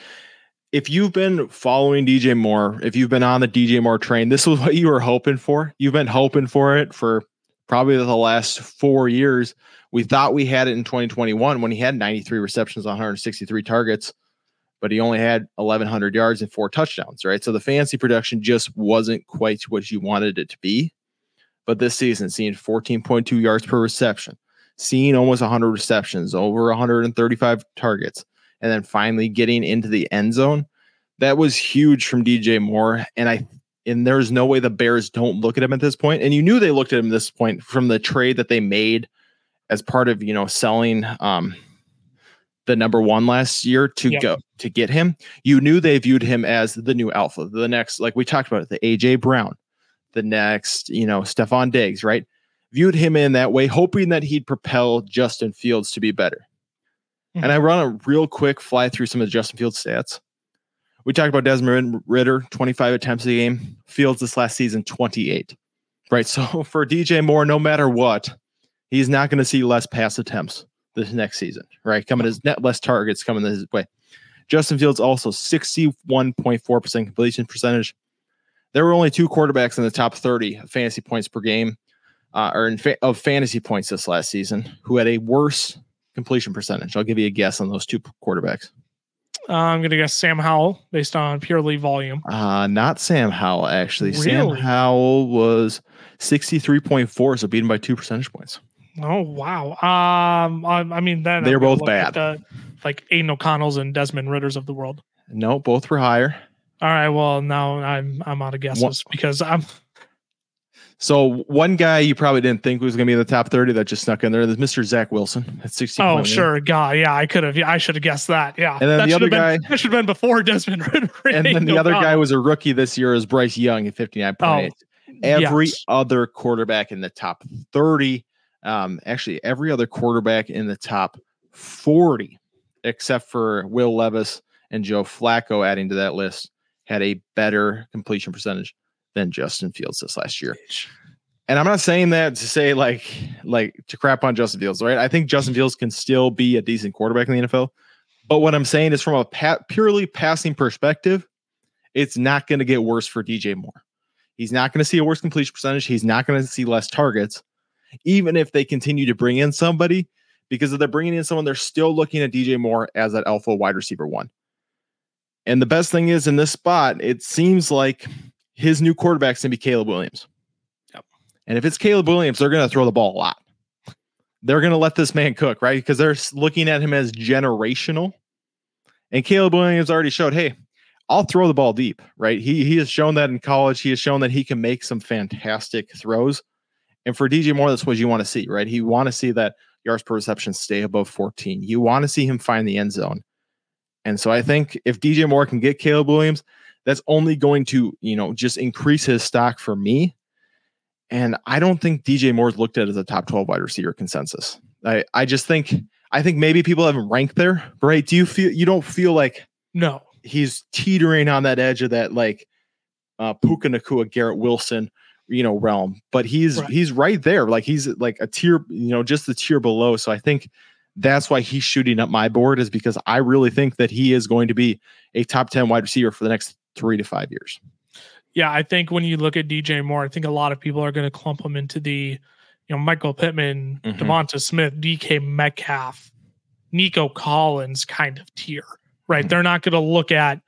if you've been following DJ Moore, if you've been on the DJ Moore train, this was what you were hoping for. You've been hoping for it for probably the last 4 years. We thought we had it in 2021 when he had 93 receptions on 163 targets, but he only had 1,100 yards and 4 touchdowns, right? So the fantasy production just wasn't quite what you wanted it to be. But this season, seeing 14.2 yards per reception, seeing almost 100 receptions, over 135 targets, and then finally getting into the end zone, that was huge from DJ Moore. And there's no way the Bears don't look at him at this point. And you knew they looked at him at this point from the trade that they made as part of, you know, selling the number one last year to go to get him. You knew they viewed him as the new alpha, the next, like we talked about it, the AJ Brown, the next, you know, Stephon Diggs, right? Viewed him in that way, hoping that he'd propel Justin Fields to be better. Mm-hmm. And I run a real quick fly through some of the Justin Fields stats. We talked about Desmond Ridder, 25 attempts a game. Fields this last season, 28. Right. So for DJ Moore, no matter what, he's not going to see less pass attempts this next season, right? Coming as net less targets coming his way. Justin Fields also 61.4% completion percentage. There were only 2 quarterbacks in the top 30 of fantasy points per game, of fantasy points this last season, who had a worse completion percentage. I'll give you a guess on those 2 quarterbacks. I'm going to guess Sam Howell based on purely volume. Not Sam Howell, actually. Really? Sam Howell was 63.4, so beaten by 2 percentage points. Oh, wow. I mean, then they're both bad. Like Aiden O'Connell's and Desmond Ridder's of the world. No, both were higher. All right. Well, now I'm out of guesses because I'm. So one guy you probably didn't think was going to be in the top 30 that just snuck in there is Mr. Zach Wilson at 16. Oh, sure. God. Yeah, I could have. Yeah, I should have guessed that. Yeah. And then that the other guy. That should have been before Desmond Ridder. And then the other guy was a rookie this year is Bryce Young at 59.8. Every other quarterback in the top 30. Actually, every other quarterback in the top 40, except for Will Levis and Joe Flacco, adding to that list, had a better completion percentage than Justin Fields this last year. And I'm not saying that to say like to crap on Justin Fields, right? I think Justin Fields can still be a decent quarterback in the NFL. But what I'm saying is from a purely passing perspective, it's not going to get worse for DJ Moore. He's not going to see a worse completion percentage. He's not going to see less targets. Even if they continue to bring in somebody, because if they're bringing in someone, they're still looking at DJ Moore as that alpha wide receiver one. And the best thing is in this spot, it seems like his new quarterback's going to be Caleb Williams. Yep. And if it's Caleb Williams, they're going to throw the ball a lot. They're going to let this man cook, right? Because they're looking at him as generational. And Caleb Williams already showed, hey, I'll throw the ball deep, right? He has shown that in college. He has shown that he can make some fantastic throws. And for DJ Moore, that's what you want to see, right? You want to see that yards per reception stay above 14. You want to see him find the end zone. And so I think if DJ Moore can get Caleb Williams, that's only going to, you know, just increase his stock for me. And I don't think DJ Moore's looked at as a top 12 wide receiver consensus. I think maybe people haven't ranked there, right? Do you feel you don't feel like no, he's teetering on that edge of that like Puka Nacua, Garrett Wilson, you know, realm, but he's right there. Like he's like a tier, you know, just the tier below. So I think that's why he's shooting up my board is because I really think that he is going to be a top 10 wide receiver for the next 3 to 5 years. Yeah. I think when you look at DJ Moore, I think a lot of people are going to clump him into the, you know, Michael Pittman, mm-hmm. DeVonta Smith, DK Metcalf, Nico Collins kind of tier, right? Mm-hmm. They're not going to look at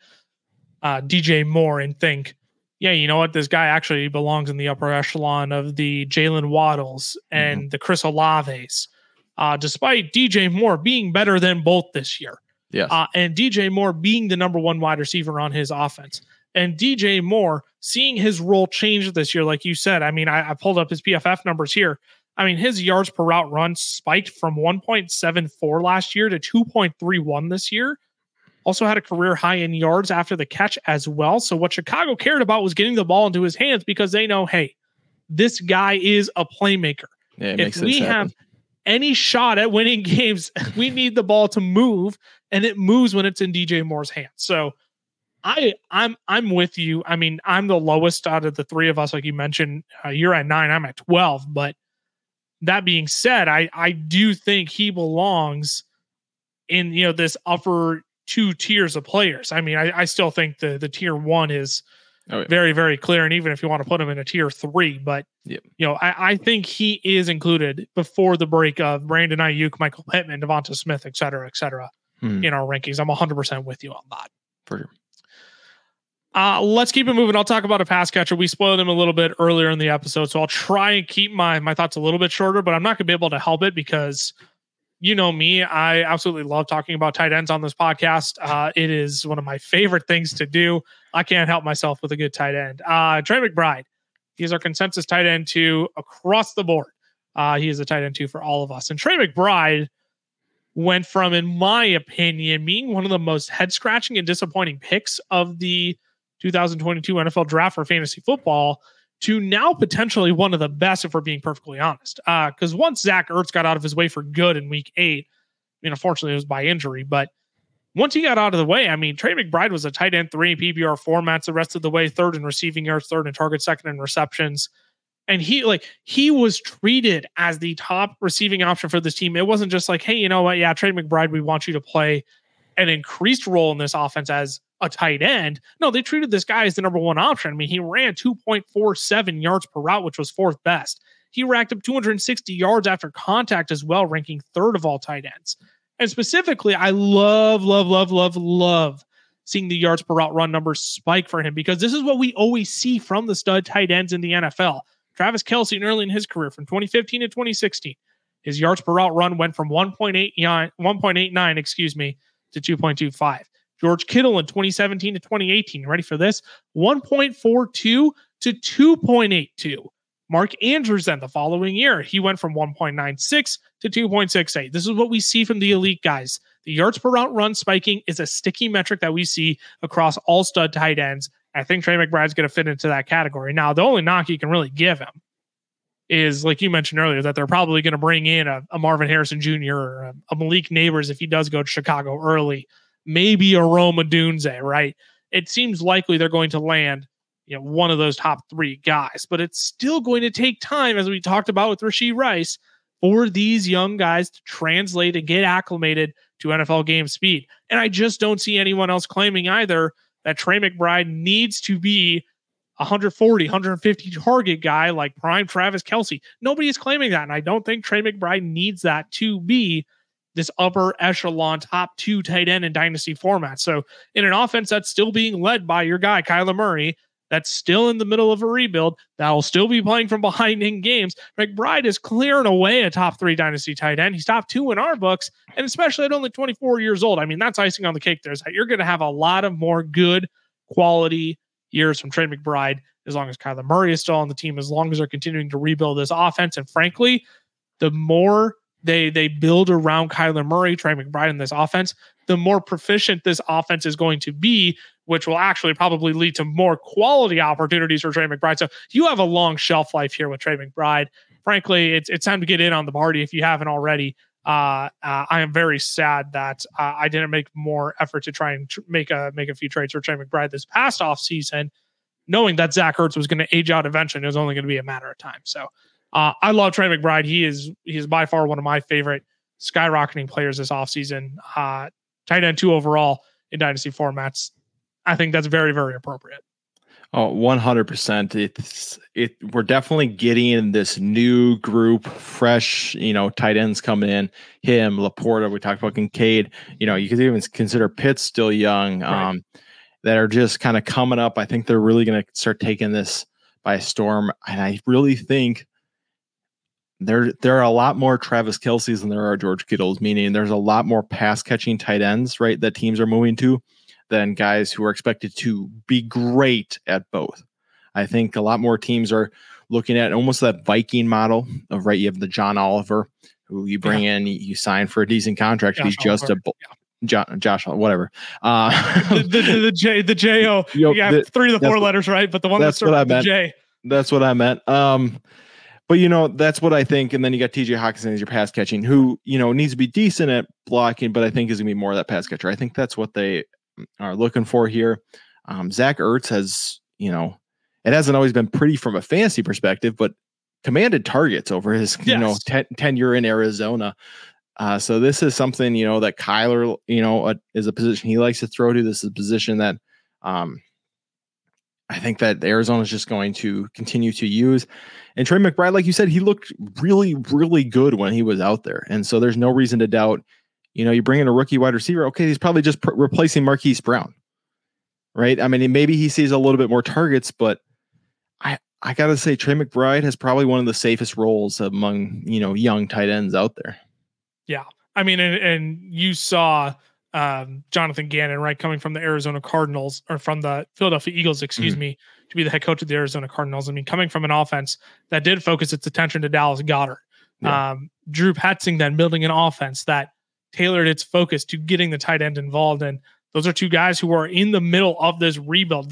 DJ Moore and think, yeah, you know what? This guy actually belongs in the upper echelon of the Jalen Waddles and the Chris Olaves, despite DJ Moore being better than both this year. Yes. And DJ Moore being the number one wide receiver on his offense. And DJ Moore seeing his role change this year, like you said. I mean, I pulled up his PFF numbers here. I mean, his yards per route run spiked from 1.74 last year to 2.31 this year. Also had a career high in yards after the catch as well. So what Chicago cared about was getting the ball into his hands because they know, hey, this guy is a playmaker. Yeah, if we have any shot at winning games, we need the ball to move, and it moves when it's in DJ Moore's hands. So I'm with you. I mean, I'm the lowest out of the three of us, like you mentioned. You're at 9, I'm at 12. But that being said, I do think he belongs in, you know, this upper two tiers of players. I mean, I still think the tier 1 is very, very clear. And even if you want to put him in a tier 3, but you know, I think he is included before the break of Brandon Ayuk, Michael Pittman, Devonta Smith, et cetera, in our rankings. I'm 100% with you on that. For sure. Let's keep it moving. I'll talk about a pass catcher. We spoiled him a little bit earlier in the episode, so I'll try and keep my thoughts a little bit shorter, but I'm not going to be able to help it because you know me. I absolutely love talking about tight ends on this podcast. It is one of my favorite things to do. I can't help myself with a good tight end. Trey McBride. He's our consensus tight end 2 across the board. He is a tight end 2 for all of us. And Trey McBride went from, in my opinion, being one of the most head-scratching and disappointing picks of the 2022 NFL draft for fantasy football to now potentially one of the best, if we're being perfectly honest. Because once Zach Ertz got out of his way for good in week 8, I mean, unfortunately it was by injury, but once he got out of the way, I mean, Trey McBride was a tight end 3 in PPR formats the rest of the way, 3rd in receiving yards, 3rd in targets, 2nd in receptions. And he was treated as the top receiving option for this team. It wasn't just like, hey, you know what? Yeah, Trey McBride, we want you to play an increased role in this offense as a tight end. No, they treated this guy as the number 1 option. I mean, he ran 2.47 yards per route, which was 4th best. He racked up 260 yards after contact as well, ranking 3rd of all tight ends. And specifically, I love seeing the yards per route run numbers spike for him, because this is what we always see from the stud tight ends in the NFL. Travis Kelce, early in his career, from 2015 to 2016, his yards per route run went from 1.89 to 2.25. George Kittle in 2017 to 2018, ready for this? 1.42 to 2.82. Mark Andrews then the following year, he went from 1.96 to 2.68. This is what we see from the elite guys. The yards per route run spiking is a sticky metric that we see across all stud tight ends. I think Trey McBride's going to fit into that category. Now, the only knock you can really give him is, like you mentioned earlier, that they're probably going to bring in a Marvin Harrison Jr. or a Malik Nabers if he does go to Chicago early. Maybe a Rome Odunze, right? It seems likely they're going to land, you know, one of those top 3 guys, but it's still going to take time, as we talked about with Rashee Rice, for these young guys to translate and get acclimated to NFL game speed. And I just don't see anyone else claiming either that Trey McBride needs to be 140, 150 target guy like prime Travis Kelce. Nobody is claiming that, and I don't think Trey McBride needs that to be this upper echelon top 2 tight end in dynasty format. So in an offense that's still being led by your guy, Kyler Murray, that's still in the middle of a rebuild, that'll still be playing from behind in games, McBride is clearing away a top 3 dynasty tight end. He's top 2 in our books, and especially at only 24 years old. I mean, that's icing on the cake. You're going to have a lot of more good quality years from Trey McBride as long as Kyler Murray is still on the team, as long as they're continuing to rebuild this offense. And frankly, the more they build around Kyler Murray, Trey McBride in this offense, the more proficient this offense is going to be, which will actually probably lead to more quality opportunities for Trey McBride. So you have a long shelf life here with Trey McBride. Frankly, it's time to get in on the party if you haven't already. I am very sad that I didn't make more effort to try and make a few trades for Trey McBride this past offseason, knowing that Zach Ertz was going to age out eventually. It was only going to be a matter of time. So I love Trey McBride. He is by far one of my favorite skyrocketing players this offseason. Tight end 2 overall in dynasty formats. I think that's very, very appropriate. Oh, 100%. We're definitely getting in this new group, fresh, you know, tight ends coming in. Him, LaPorta, we talked about Kincaid. You know, you could even consider Pitts still young, right, that are just kind of coming up. I think they're really going to start taking this by storm. And I really think there are a lot more Travis Kelce's than there are George Kittle's, meaning there's a lot more pass catching tight ends, right, that teams are moving to, than guys who are expected to be great at both. I think a lot more teams are looking at almost that Viking model of, right, you have the John Oliver, who you bring in, you sign for a decent contract. Josh, he's just Oliver. Josh, whatever. The J-O. You got 3 of the 4 letters, right? But the one that's what I meant. J. That's what I meant. But, you know, that's what I think. And then you got TJ Hockenson as your pass catching, who, you know, needs to be decent at blocking, but I think is going to be more of that pass catcher. I think that's what they are looking for here. Zach Ertz has, you know, it hasn't always been pretty from a fantasy perspective, but commanded targets over his, you know, tenure in Arizona. So this is something, you know, that Kyler, you know, is a position he likes to throw to. This is a position that I think that Arizona is just going to continue to use. And Trey McBride, like you said, he looked really, really good when he was out there. And so there's no reason to doubt, you know, you bring in a rookie wide receiver. Okay. He's probably just replacing Marquise Brown. Right. I mean, maybe he sees a little bit more targets, but I got to say, Trey McBride has probably one of the safest roles among, you know, young tight ends out there. Yeah. I mean, and you saw Jonathan Gannon, right, coming from the Arizona Cardinals, or from the Philadelphia Eagles, excuse me, to be the head coach of the Arizona Cardinals. I mean, coming from an offense that did focus its attention to Dallas Goedert. Yeah. Drew Petzing then building an offense that tailored its focus to getting the tight end involved. And those are two guys who are in the middle of this rebuild.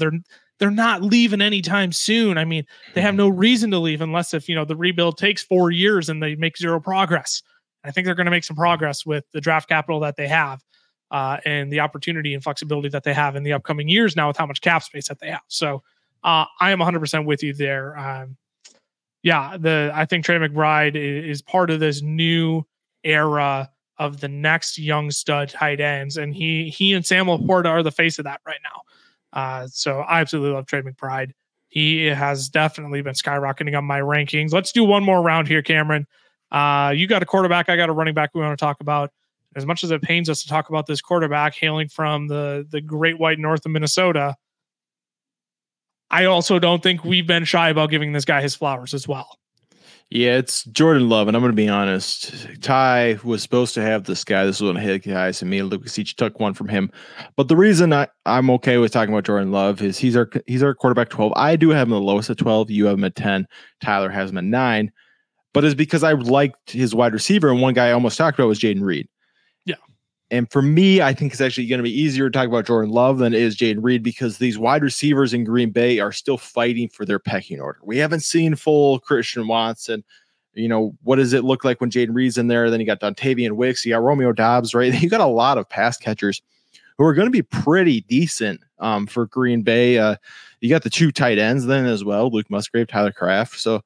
They're not leaving anytime soon. I mean, they have no reason to leave unless if, you know, the rebuild takes 4 years and they make zero progress. I think they're going to make some progress with the draft capital that they have and the opportunity and flexibility that they have in the upcoming years now with how much cap space that they have. So I am 100% with you there. I think Trey McBride is part of this new era of the next young stud tight ends. And he and Sam LaPorta are the face of that right now. So I absolutely love Trey McBride. He has definitely been skyrocketing on my rankings. Let's do one more round here, Cameron. You got a quarterback. I got a running back we want to talk about. As much as it pains us to talk about this quarterback hailing from the great white north of Minnesota, I also don't think we've been shy about giving this guy his flowers as well. Yeah, it's Jordan Love, and I'm going to be honest. Ty was supposed to have this guy. This was one of his guys, and me and Lucas each took one from him. But the reason I'm okay with talking about Jordan Love is he's our quarterback 12. I do have him the lowest at 12. You have him at 10. Tyler has him at 9. But it's because I liked his wide receiver, and one guy I almost talked about was Jaden Reed. Yeah. And for me, I think it's actually going to be easier to talk about Jordan Love than it is Jaden Reed, because these wide receivers in Green Bay are still fighting for their pecking order. We haven't seen full Christian Watson. You know, what does it look like when Jaden Reed's in there? Then you got Dontavian Wicks, you got Romeo Doubs, right? You got a lot of pass catchers who are going to be pretty decent for Green Bay. You got the two tight ends then as well, Luke Musgrave, Tyler Kraft. So,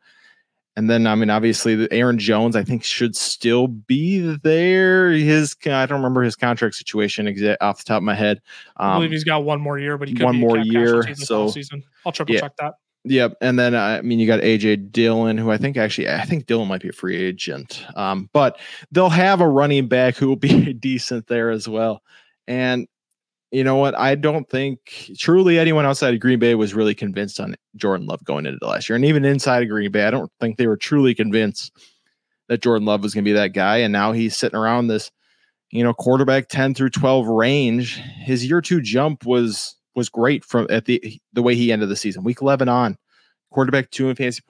and then, I mean, obviously, Aaron Jones, I think, should still be there. I don't remember his contract situation off the top of my head. I believe he's got one more year, but he could be a cap casualty this offseason. I'll triple check that. Yep. And then, I mean, you got AJ Dillon, who I think Dillon might be a free agent. But they'll have a running back who will be decent there as well. And you know what? I don't think truly anyone outside of Green Bay was really convinced on Jordan Love going into last year. And even inside of Green Bay, I don't think they were truly convinced that Jordan Love was going to be that guy. And now he's sitting around this, you know, quarterback 10 through 12 range. His year two jump was great from at the way he ended the season. Week 11 on, quarterback 2 in fantasy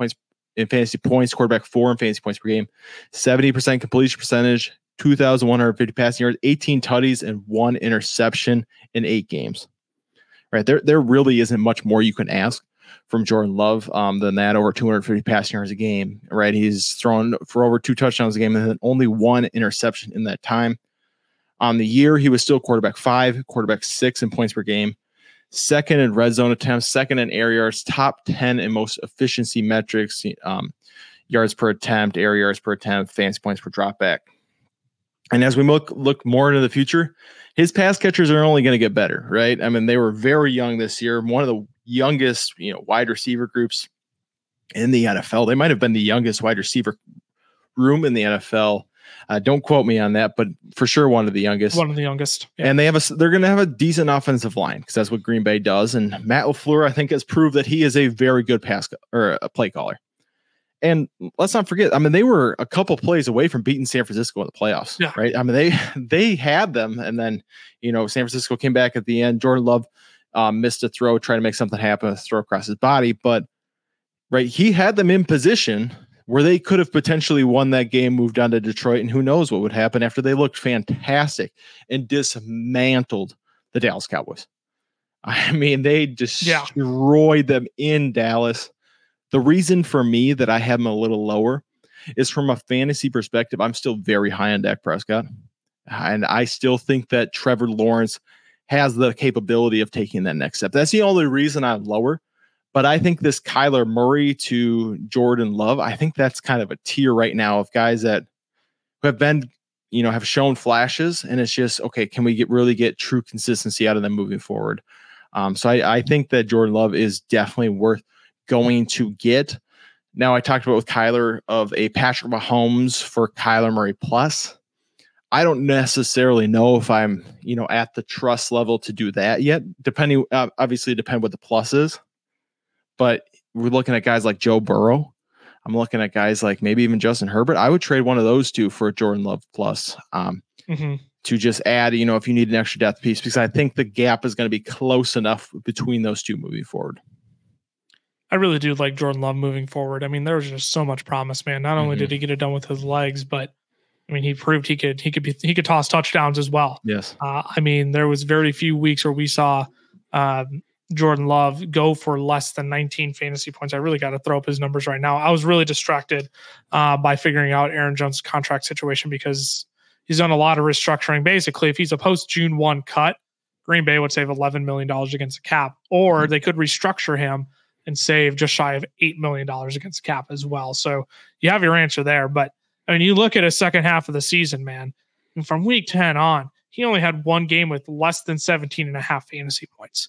points, quarterback 4 in fantasy points per game, 70% completion percentage, 2,150 passing yards, 18 tutties, and 1 interception in 8 games. Right there really isn't much more you can ask from Jordan Love than that. Over 250 passing yards a game, right? He's thrown for over 2 touchdowns a game, and then only 1 interception in that time. On the year, he was still quarterback 5, quarterback 6 in points per game, 2nd in red zone attempts, 2nd in air yards, top 10 in most efficiency metrics: yards per attempt, air yards per attempt, fantasy points per dropback. And as we look more into the future, his pass catchers are only going to get better, right? I mean, they were very young this year. One of the youngest, you know, wide receiver groups in the NFL. They might have been the youngest wide receiver room in the NFL. Don't quote me on that, but for sure one of the youngest. One of the youngest. Yeah. And they're going to have a decent offensive line because that's what Green Bay does. And Matt LaFleur, I think, has proved that he is a very good play caller. And let's not forget, I mean, they were a couple plays away from beating San Francisco in the playoffs, right? I mean, they had them, and then, you know, San Francisco came back at the end. Jordan Love missed a throw, trying to make something happen, a throw across his body. But, right, he had them in position where they could have potentially won that game, moved on to Detroit, and who knows what would happen after they looked fantastic and dismantled the Dallas Cowboys. I mean, they destroyed them in Dallas. The reason for me that I have him a little lower is from a fantasy perspective. I'm still very high on Dak Prescott, and I still think that Trevor Lawrence has the capability of taking that next step. That's the only reason I'm lower. But I think this Kyler Murray to Jordan Love, I think that's kind of a tier right now of guys that have been, you know, have shown flashes, and it's just, okay, can we really get true consistency out of them moving forward? So I think that Jordan Love is definitely worth going to get. Now, I talked about with Kyler of a Patrick Mahomes for Kyler Murray plus. I don't necessarily know if I'm, you know, at the trust level to do that yet, depending, obviously depend what the plus is, but we're looking at guys like Joe Burrow. I'm looking at guys like maybe even Justin Herbert. I would trade one of those two for a Jordan Love plus to just add, you know, if you need an extra depth piece, because I think the gap is going to be close enough between those two moving forward. I really do like Jordan Love moving forward. I mean, there was just so much promise, man. Not only did he get it done with his legs, but I mean, he proved he could toss touchdowns as well. Yes. I mean, there was very few weeks where we saw Jordan Love go for less than 19 fantasy points. I really got to throw up his numbers right now. I was really distracted by figuring out Aaron Jones' contract situation, because he's done a lot of restructuring. Basically, if he's a post June 1 cut, Green Bay would save $11 million against the cap, or they could restructure him and save just shy of $8 million against the cap as well. So you have your answer there, but I mean, you look at his second half of the season, man, and from week 10 on, he only had one game with less than 17 and a half fantasy points.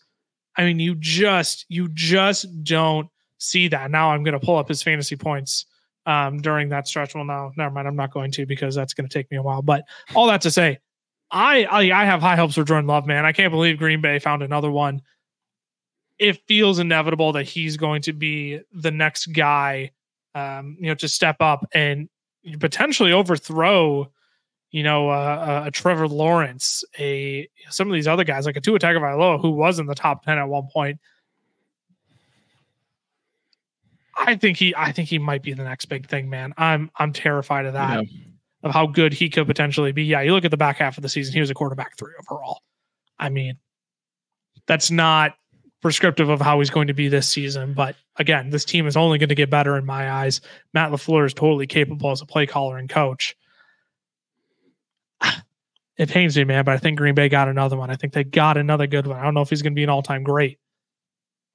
I mean, you just don't see that. Now I'm going to pull up his fantasy points during that stretch. Well, no, never mind. I'm not going to, because that's going to take me a while. But all that to say, I have high hopes for Jordan Love, man. I can't believe Green Bay found another one. It feels inevitable that he's going to be the next guy, you know, to step up and potentially overthrow, you know, a Trevor Lawrence, some of these other guys like a Tua Tagovailoa, who was in the top 10 at one point. I think he might be the next big thing, man. I'm terrified of that, of how good he could potentially be. Yeah, you look at the back half of the season; he was a quarterback 3 overall. I mean, that's not prescriptive of how he's going to be this season, but again, this team is only going to get better in my eyes. Matt LaFleur is totally capable as a play caller and coach. It pains me, man, but I think Green Bay got another one. I think they got another good one. I don't know if he's going to be an all-time great.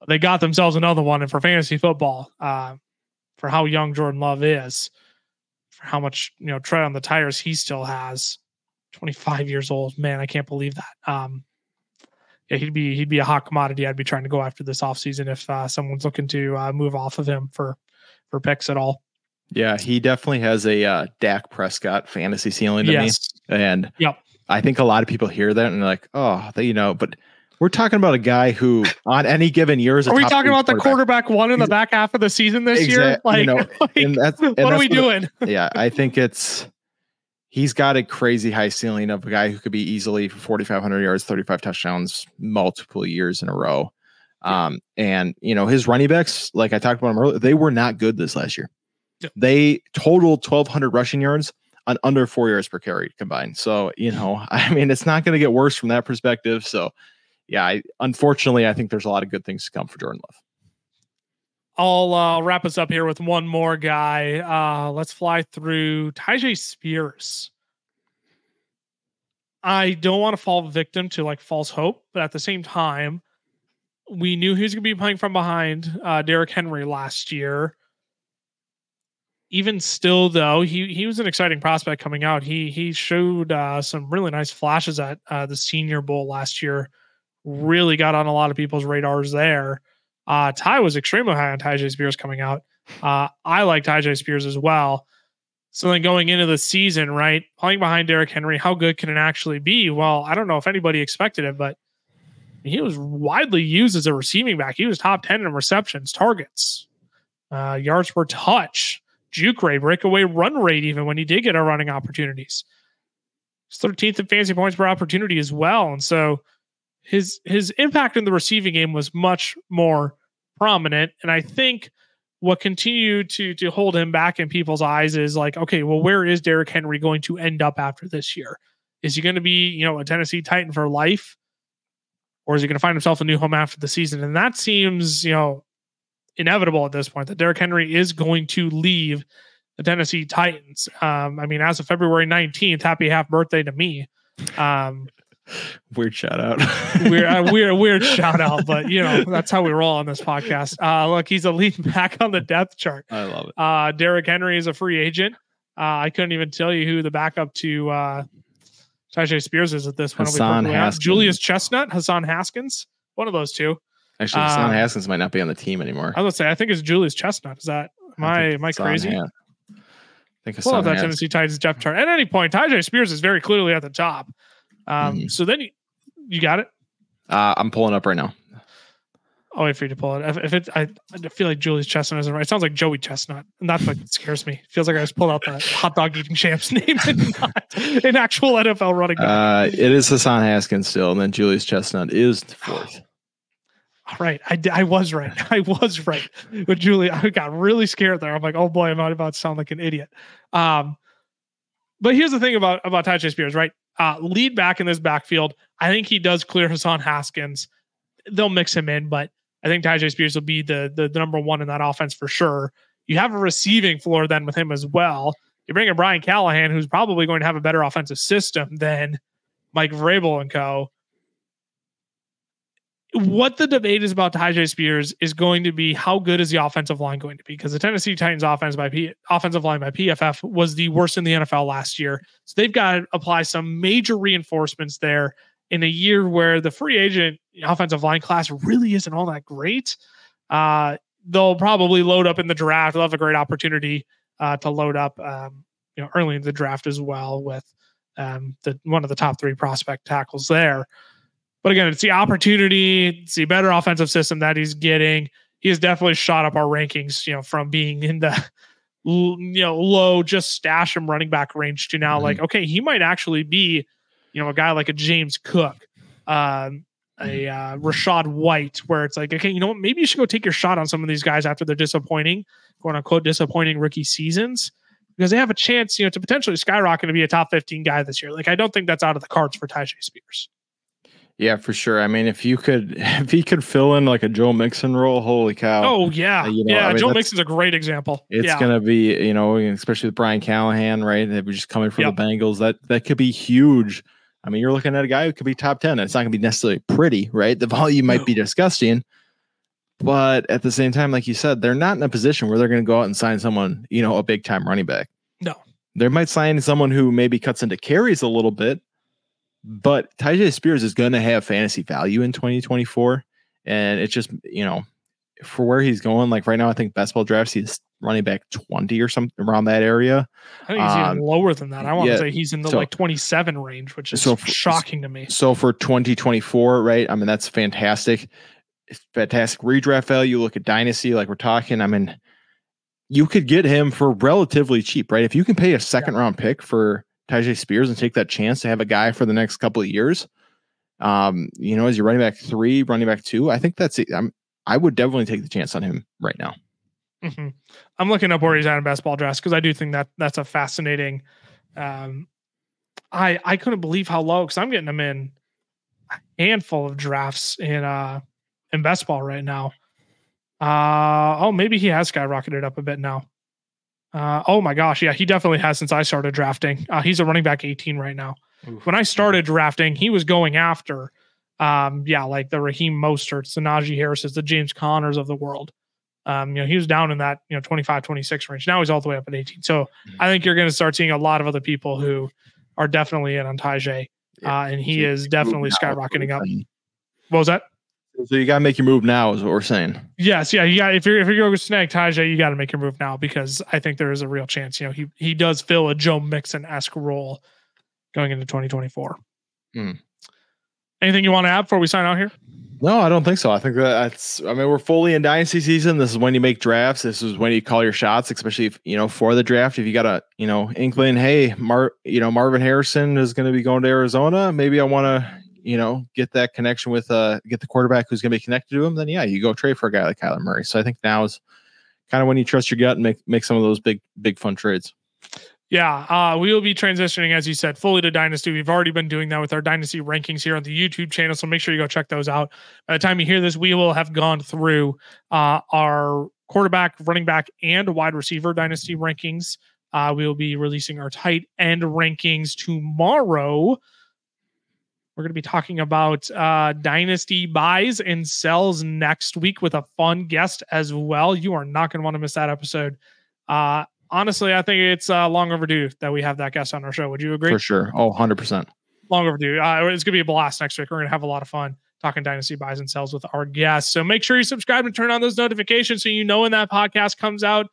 They got themselves another one, and for fantasy football, for how young Jordan Love is, for how much, you know, tread on the tires he still has, 25 years old, man, I can't believe that. Yeah, he'd be a hot commodity. I'd be trying to go after this offseason if someone's looking to move off of him for picks at all. Yeah, he definitely has a Dak Prescott fantasy ceiling to me. And I think a lot of people hear that and they're like, oh, they, you know, but we're talking about a guy who on any given year is a top. Are we talking about quarterback one in the back half of the season this year? Like, you know, what are we doing? Yeah, I think he's got a crazy high ceiling of a guy who could be easily 4,500 yards, 35 touchdowns, multiple years in a row. And, you know, his running backs, like I talked about them earlier, they were not good this last year. Yep. They totaled 1,200 rushing yards on under 4 yards per carry combined. So, you know, I mean, it's not going to get worse from that perspective. So, yeah, unfortunately, I think there's a lot of good things to come for Jordan Love. I'll wrap us up here with one more guy. Let's fly through Tyjae Spears. I don't want to fall victim to like false hope, but at the same time, we knew he was going to be playing from behind Derrick Henry last year. Even still, though, he was an exciting prospect coming out. He showed some really nice flashes at the Senior Bowl last year. Really got on a lot of people's radars there. Ty was extremely high on Tyjae Spears coming out. I like Tyjae Spears as well. So then going into the season, right, playing behind Derrick Henry, how good can it actually be? Well, I don't know if anybody expected it, but he was widely used as a receiving back. He was top 10 in receptions, targets, yards per touch, juke rate, breakaway run rate, even when he did get our running opportunities. He's 13th in fantasy points per opportunity as well. And so his impact in the receiving game was much more prominent. And I think what continued to hold him back in people's eyes is like, okay, well, where is Derrick Henry going to end up after this year? Is he going to be, you know, a Tennessee Titan for life? Or is he going to find himself a new home after the season? And that seems, you know, inevitable at this point, that Derrick Henry is going to leave the Tennessee Titans. I mean, as of February 19th, happy half birthday to me. Weird shout out. weird shout out, but you know, that's how we roll on this podcast. Look, he's a lead back on the depth chart. I love it. Derrick Henry is a free agent. I couldn't even tell you who the backup to Tyjae Spears is at this point. Julius Chestnut, Hassan Haskins, one of those two. Actually, Hassan Haskins might not be on the team anymore. I was gonna say, I think it's Julius Chestnut. Is that am I crazy? Pull up that Tennessee Titans depth chart. At any point, Tyjae Spears is very clearly at the top. So then you got it. I'm pulling up right now. I'll wait for you to pull it. I feel like Julius Chestnut isn't right. It sounds like Joey Chestnut, and that's what scares me. It feels like I just pulled out the hot dog eating champ's name and not an actual NFL running back. It is Hassan Haskins still, and then Julius Chestnut is fourth. All right, I was right. But Julie, I got really scared there. I'm like, oh boy, I'm not about to sound like an idiot. But here's the thing about Tyjae Spears, right? Lead back in this backfield. I think he does clear Hassan Haskins. They'll mix him in, but I think Tyjae Spears will be the number one in that offense for sure. You have a receiving floor then with him as well. You bring in Brian Callahan, who's probably going to have a better offensive system than Mike Vrabel and co. What the debate is about Tyjae Spears is going to be how good is the offensive line going to be? Because the Tennessee Titans offensive line by PFF was the worst in the NFL last year. So they've got to apply some major reinforcements there in a year where the free agent offensive line class really isn't all that great. They'll probably load up in the draft. They'll have a great opportunity to load up early in the draft as well with one of the top three prospect tackles there. But again, it's the opportunity, it's the better offensive system that he's getting. He has definitely shot up our rankings, from being in the low, just stash him running back range to now like, okay, he might actually be, a guy like a James Cook, a Rashad White, where it's like, okay, you know what, maybe you should go take your shot on some of these guys after their quote unquote disappointing rookie seasons, because they have a chance, to potentially skyrocket to be a top 15 guy this year. Like, I don't think that's out of the cards for Tyjae Spears. Yeah, for sure. I mean, if he could fill in like a Joe Mixon role, holy cow. Oh yeah. Joe Mixon's a great example. It's going to be, especially with Brian Callahan, right? That was just coming from the Bengals. That could be huge. I mean, you're looking at a guy who could be top 10. And it's not going to be necessarily pretty, right? The volume might be disgusting, but at the same time, like you said, they're not in a position where they're going to go out and sign someone, a big time running back. No. They might sign someone who maybe cuts into carries a little bit. But Tyjae Spears is going to have fantasy value in 2024. And it's just, for where he's going, like right now, I think best ball drafts, he's running back 20 or something around that area. I think he's even lower than that. I want to say he's in the 27 range, which is shocking to me. So for 2024, right? I mean, that's fantastic. It's fantastic redraft value. Look at Dynasty, like we're talking. I mean, you could get him for relatively cheap, right? If you can pay a second round pick for Tyjae Spears and take that chance to have a guy for the next couple of years, as your running back 3, running back 2, I think that's it. I would definitely take the chance on him right now. Mm-hmm. I'm looking up where he's at in best ball drafts because I do think that that's a fascinating. I couldn't believe how low, because I'm getting him in a handful of drafts in best ball right now. Maybe he has skyrocketed up a bit now. Oh my gosh. Yeah, he definitely has since I started drafting. He's a running back 18 right now. Oof. When I started drafting, he was going after, like the Raheem Mosterts, the Najee Harris's, the James Connors of the world. He was down in that, 25, 26 range. Now he's all the way up at 18. So I think you're going to start seeing a lot of other people who are definitely in on Tyjae. And he is definitely skyrocketing up. What was that? So you got to make your move now is what we're saying. Yes. Yeah. You got, if you're going to snag Tyjae, you got to make your move now, because I think there is a real chance, he does fill a Joe Mixon-esque role going into 2024. Anything you want to add before we sign out here? No, I don't think so. I think we're fully in dynasty season. This is when you make drafts. This is when you call your shots, especially if, for the draft, if you got a, inkling, hey, Marvin Harrison is going to be going to Arizona. Maybe I want to, get that connection with get the quarterback who's going to be connected to him, then you go trade for a guy like Kyler Murray. So I think now is kind of when you trust your gut and make some of those big fun trades. Yeah, we will be transitioning, as you said, fully to Dynasty. We've already been doing that with our Dynasty rankings here on the YouTube channel, so make sure you go check those out. By the time you hear this, we will have gone through our quarterback, running back, and wide receiver Dynasty rankings. We will be releasing our tight end rankings tomorrow. We're going to be talking about dynasty buys and sells next week with a fun guest as well. You are not going to want to miss that episode. Honestly, I think it's long overdue that we have that guest on our show. Would you agree? For sure. Oh, 100%. Long overdue. It's going to be a blast next week. We're going to have a lot of fun talking dynasty buys and sells with our guests. So make sure you subscribe and turn on those notifications so you know when that podcast comes out.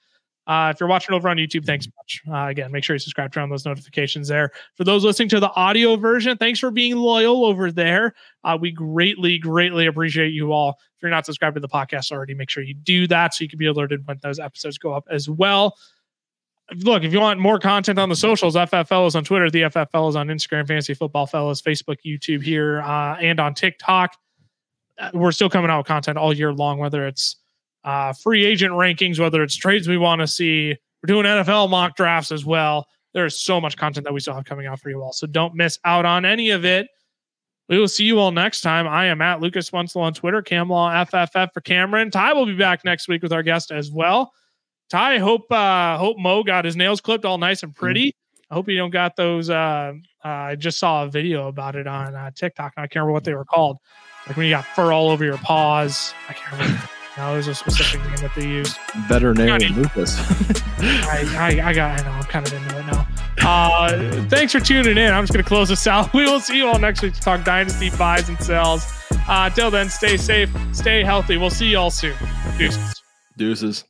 If you're watching over on YouTube, thanks so much. Again, make sure you subscribe, turn on those notifications there. For those listening to the audio version, thanks for being loyal over there. We greatly, greatly appreciate you all. If you're not subscribed to the podcast already, make sure you do that so you can be alerted when those episodes go up as well. Look, if you want more content on the socials, FFLs on Twitter, the FFLs on Instagram, Fantasy Football Fellas, Facebook, YouTube here, and on TikTok. We're still coming out with content all year long, whether it's free agent rankings, whether it's trades we want to see. We're doing NFL mock drafts as well. There is so much content that we still have coming out for you all, so don't miss out on any of it. We will see you all next time. I am at Lucas Munso on Twitter, CamLawFFF for Cameron. Ty will be back next week with our guest as well. Ty, hope Mo got his nails clipped all nice and pretty. I hope you don't got those. I just saw a video about it on TikTok, and I can't remember what they were called. Like when you got fur all over your paws. I can't remember. No, there's a specific name that they used. Better name than Lucas. I know. I'm kind of into it now. Thanks for tuning in. I'm just going to close this out. We will see you all next week to talk dynasty buys and sells. Till then, stay safe, stay healthy. We'll see you all soon. Deuces.